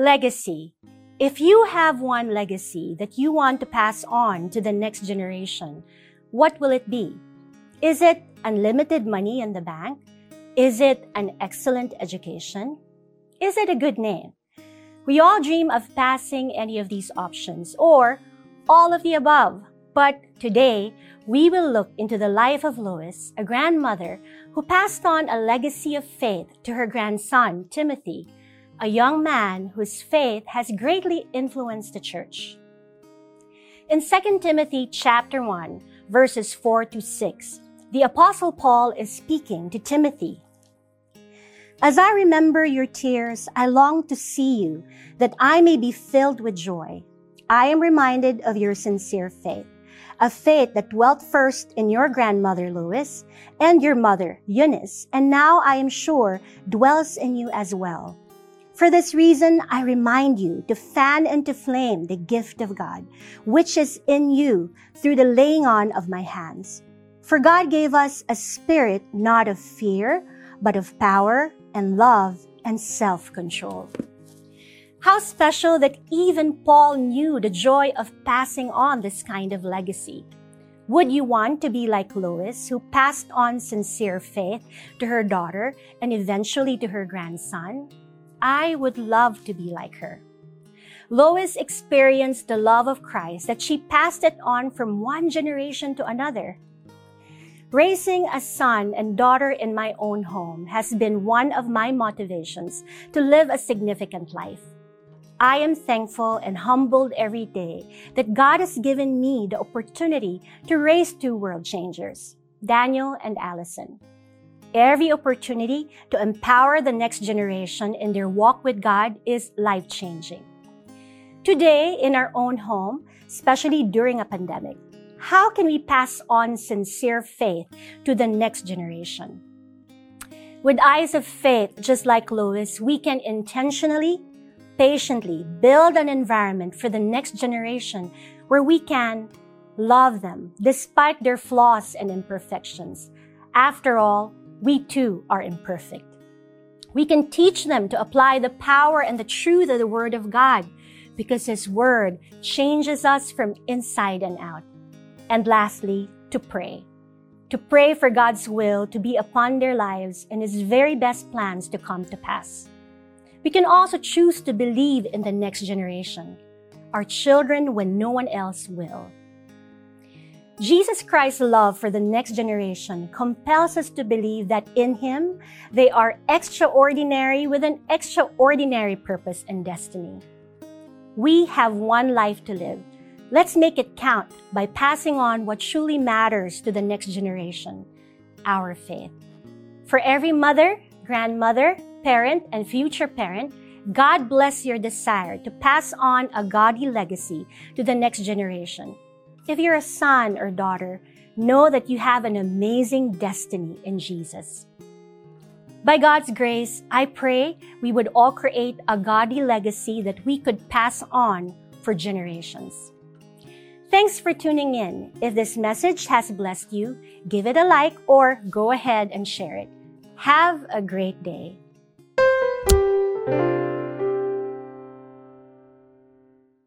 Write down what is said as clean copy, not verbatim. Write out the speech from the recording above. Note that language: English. Legacy. If you have one legacy that you want to pass on to the next generation, what will it be? Is it unlimited money in the bank? Is it an excellent education? Is it a good name? We all dream of passing any of these options or all of the above. But today, we will look into the life of Lois, a grandmother who passed on a legacy of faith to her grandson, Timothy, a young man whose faith has greatly influenced the church. In 2 Timothy chapter 1, verses 4-6, the Apostle Paul is speaking to Timothy. As I remember your tears, I long to see you, that I may be filled with joy. I am reminded of your sincere faith, a faith that dwelt first in your grandmother, Lois, and your mother, Eunice, and now I am sure dwells in you as well. For this reason, I remind you to fan into flame the gift of God, which is in you through the laying on of my hands. For God gave us a spirit not of fear, but of power and love and self-control. How special that even Paul knew the joy of passing on this kind of legacy. Would you want to be like Lois, who passed on sincere faith to her daughter and eventually to her grandson? I would love to be like her. Lois experienced the love of Christ that she passed it on from one generation to another. Raising a son and daughter in my own home has been one of my motivations to live a significant life. I am thankful and humbled every day that God has given me the opportunity to raise two world changers, Daniel and Allison. Every opportunity to empower the next generation in their walk with God is life-changing. Today, in our own home, especially during a pandemic, how can we pass on sincere faith to the next generation? With eyes of faith, just like Lois, we can intentionally, patiently build an environment for the next generation where we can love them despite their flaws and imperfections. After all, we too are imperfect. We can teach them to apply the power and the truth of the Word of God, because His Word changes us from inside and out. And lastly, to pray. To pray for God's will to be upon their lives and His very best plans to come to pass. We can also choose to believe in the next generation, our children when no one else will. Jesus Christ's love for the next generation compels us to believe that in Him, they are extraordinary with an extraordinary purpose and destiny. We have one life to live. Let's make it count by passing on what truly matters to the next generation, our faith. For every mother, grandmother, parent, and future parent, God bless your desire to pass on a godly legacy to the next generation. If you're a son or daughter, know that you have an amazing destiny in Jesus. By God's grace, I pray we would all create a godly legacy that we could pass on for generations. Thanks for tuning in. If this message has blessed you, give it a like or go ahead and share it. Have a great day.